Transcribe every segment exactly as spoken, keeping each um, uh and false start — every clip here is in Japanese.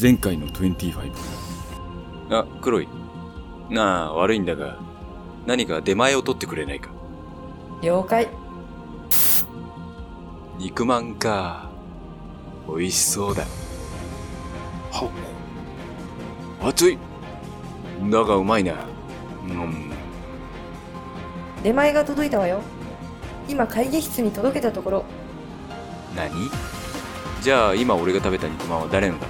前回のにじゅうご。あ、黒い。なあ、悪いんだが、何か出前を取ってくれないか。了解。肉まんか。美味しそうだ。はっ。熱い。だがうまいな。うん。出前が届いたわよ。今会議室に届けたところ。何？じゃあ今俺が食べた肉まんは誰のだ？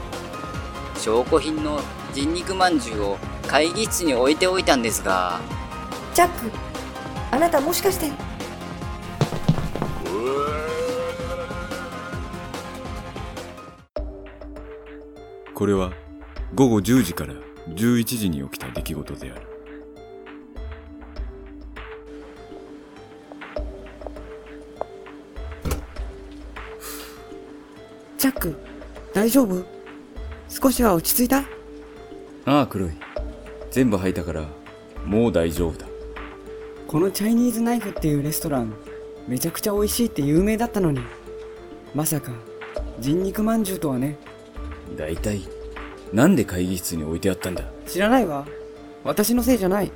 証拠品の人肉まんじゅうを会議室に置いておいたんですが。ジャック、あなたもしかして。これは午後じゅうじからじゅういちじに起きた出来事である。ジャック、大丈夫？少しは落ち着いた？ああ、黒い。全部吐いたから、もう大丈夫だ。このチャイニーズナイフっていうレストラン、めちゃくちゃ美味しいって有名だったのに。まさか、人肉まんじゅうとはね。だいたい、なんで会議室に置いてあったんだ？知らないわ。私のせいじゃない。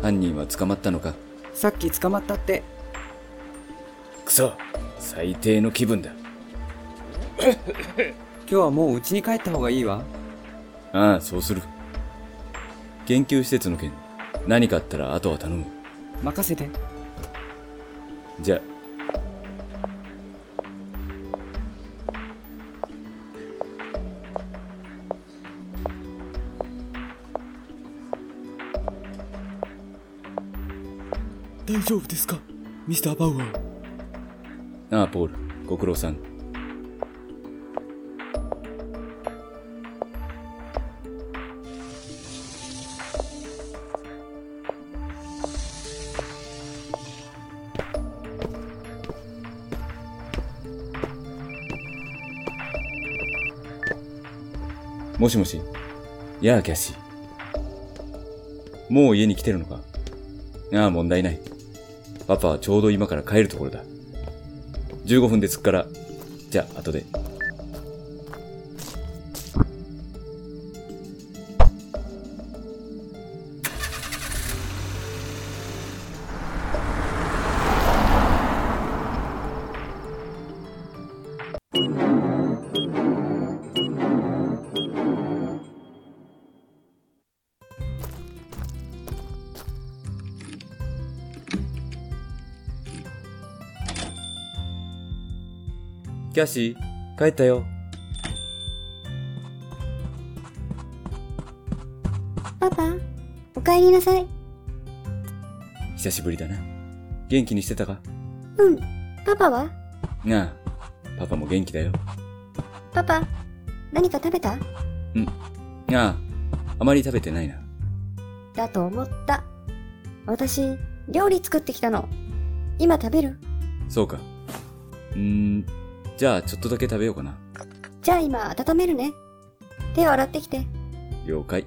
犯人は捕まったのか？さっき捕まったって。くそ、最低の気分だ。今日はもう家に帰った方がいいわ。ああ、そうする。研究施設の件、何かあったら後は頼む。任せて。じゃあ。大丈夫ですか、ミスター・バウアー。ああ、ポール、ご苦労さん。もしもし。やあ、キャシー。もう家に来てるのか？ああ、問題ない。パパはちょうど今から帰るところだ。じゅうごふんで着くから。じゃあ、後で。キャシー、帰ったよ。パパ、お帰りなさい。久しぶりだな。元気にしてたか？うん、パパは？ああ、パパも元気だよ。パパ、何か食べた？うん、ああ、あまり食べてないな。だと思った。私、料理作ってきたの。今食べる？そうか。うーん。じゃあちょっとだけ食べようかな。じゃあ今温めるね。手を洗ってきて。了解。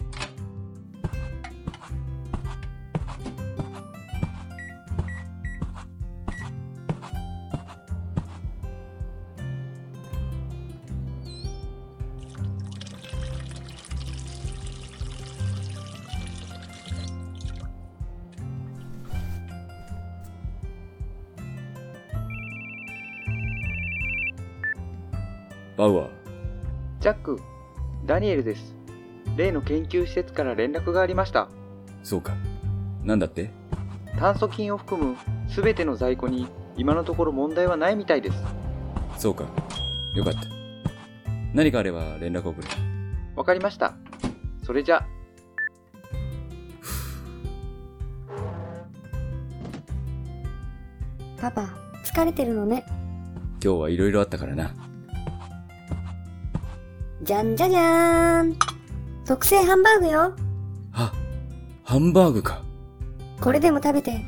バウアー。ジャック、ダニエルです。例の研究施設から連絡がありました。そうか。なんだって？炭疽菌を含むすべての在庫に今のところ問題はないみたいです。そうか。よかった。何かあれば連絡をくれ。わかりました。それじゃ。パパ、疲れてるのね。今日はいろいろあったからな。じゃんじゃじゃーん。特製ハンバーグよ。は、ハンバーグか。これでも食べて、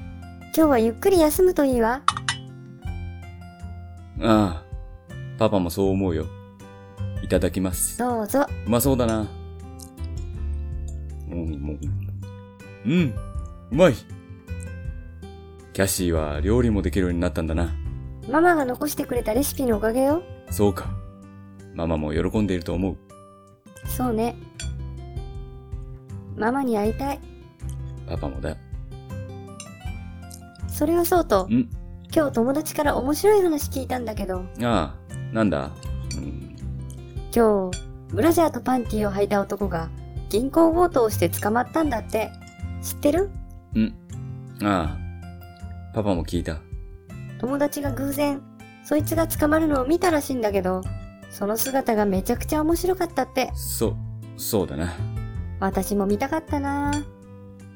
今日はゆっくり休むといいわ。ああ、パパもそう思うよ。いただきます。どうぞ。うまそうだな。うん、うん、うん、うまい。キャシーは料理もできるようになったんだな。ママが残してくれたレシピのおかげよ。そうか。ママも喜んでいると思う。そうね。ママに会いたい。パパもだ。それはそうと、ん今日友達から面白い話聞いたんだけど。ああ、なんだ、うん、今日、ブラジャーとパンティーを履いた男が銀行強盗をして捕まったんだって。知ってる？んああ、パパも聞いた。友達が偶然、そいつが捕まるのを見たらしいんだけど、その姿がめちゃくちゃ面白かったって。そ、そうだな。私も見たかったな。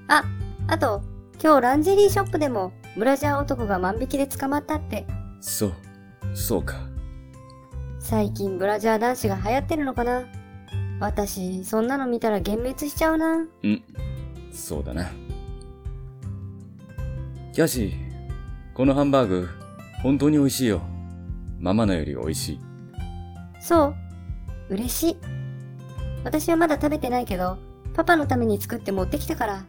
あ、あと、今日ランジェリーショップでもブラジャー男が万引きで捕まったって。そう、そうか。最近ブラジャー男子が流行ってるのかな。私、そんなの見たら幻滅しちゃうな。うん、そうだな。キャシー、このハンバーグ、本当に美味しいよ。ママのより美味しい。そう、嬉しい。私はまだ食べてないけど、パパのために作って持ってきたから。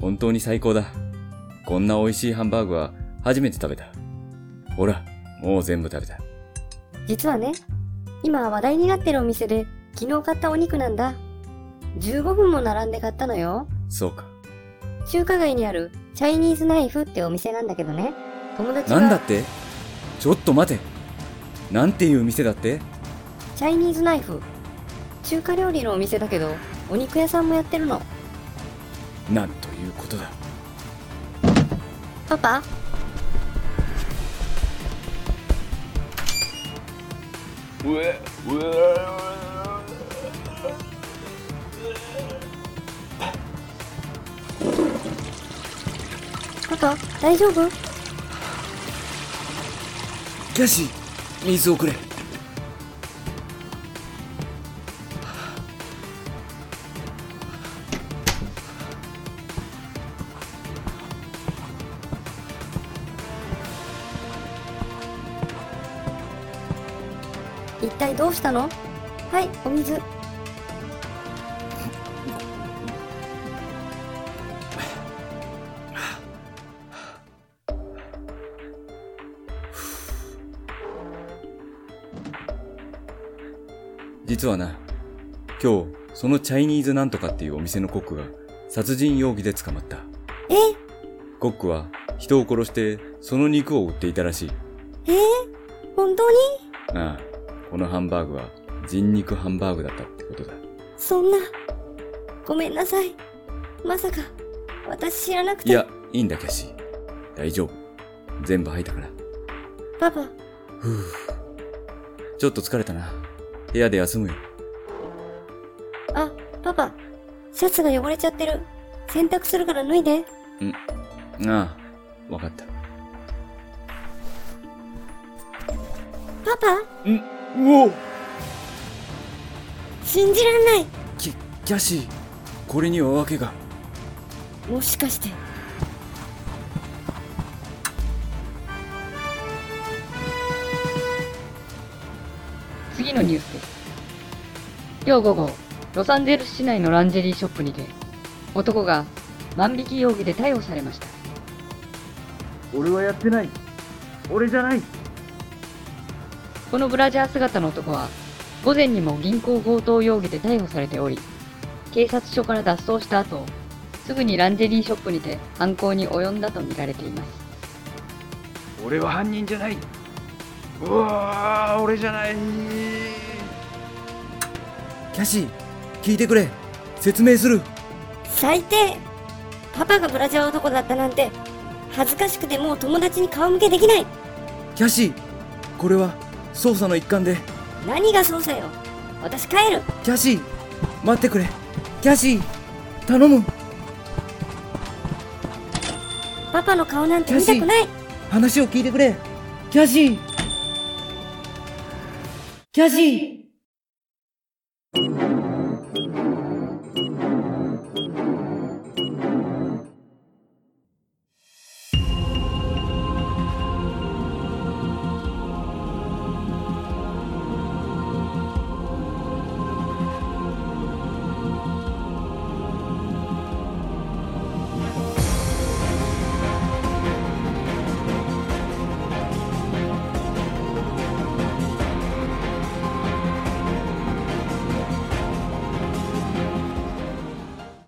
本当に最高だ。こんな美味しいハンバーグは初めて食べた。ほら、もう全部食べた。実はね、今話題になってるお店で昨日買ったお肉なんだ。じゅうごふんも並んで買ったのよ。そうか。中華街にあるチャイニーズナイフってお店なんだけどね。友達がなんだって？ちょっと待て。なんていう店だって？チャイニーズナイフ。中華料理のお店だけど、お肉屋さんもやってるの。なんということだ。パパ？うえ、うえ。パパ、大丈夫？キャシー、水をくれ。一体どうしたの？はい、お水。実はな、今日そのチャイニーズなんとかっていうお店のコックが殺人容疑で捕まった。え？コックは人を殺してその肉を売っていたらしい。えー、本当に？ああ。このハンバーグは人肉ハンバーグだったってことだ。そんな、ごめんなさい。まさか、私知らなくて。いや、いいんだキャシー。大丈夫。全部吐いたから。パパ。ふぅ。ちょっと疲れたな。部屋で休むよ。あ、パパ。シャツが汚れちゃってる。洗濯するから脱いで。ん、ああ、わかった。パパ？んうお、信じらんない。キ、キャシー、これには訳が。もしかして次のニュースです。今日午後、ロサンゼルス市内のランジェリーショップにて男が万引き容疑で逮捕されました。俺はやってない。俺じゃない。このブラジャー姿の男は、午前にも銀行強盗容疑で逮捕されており、警察署から脱走した後、すぐにランジェリーショップにて犯行に及んだとみられています。俺は犯人じゃない。うわー、俺じゃない。キャシー、聞いてくれ。説明する。最低。パパがブラジャー男だったなんて、恥ずかしくてもう友達に顔向けできない。キャシー、これは捜査の一環で。何が捜査よ。私帰る。キャシー、待ってくれ。キャシー、頼む。パパの顔なんて見たくない。話を聞いてくれ。キャシー、キャシー。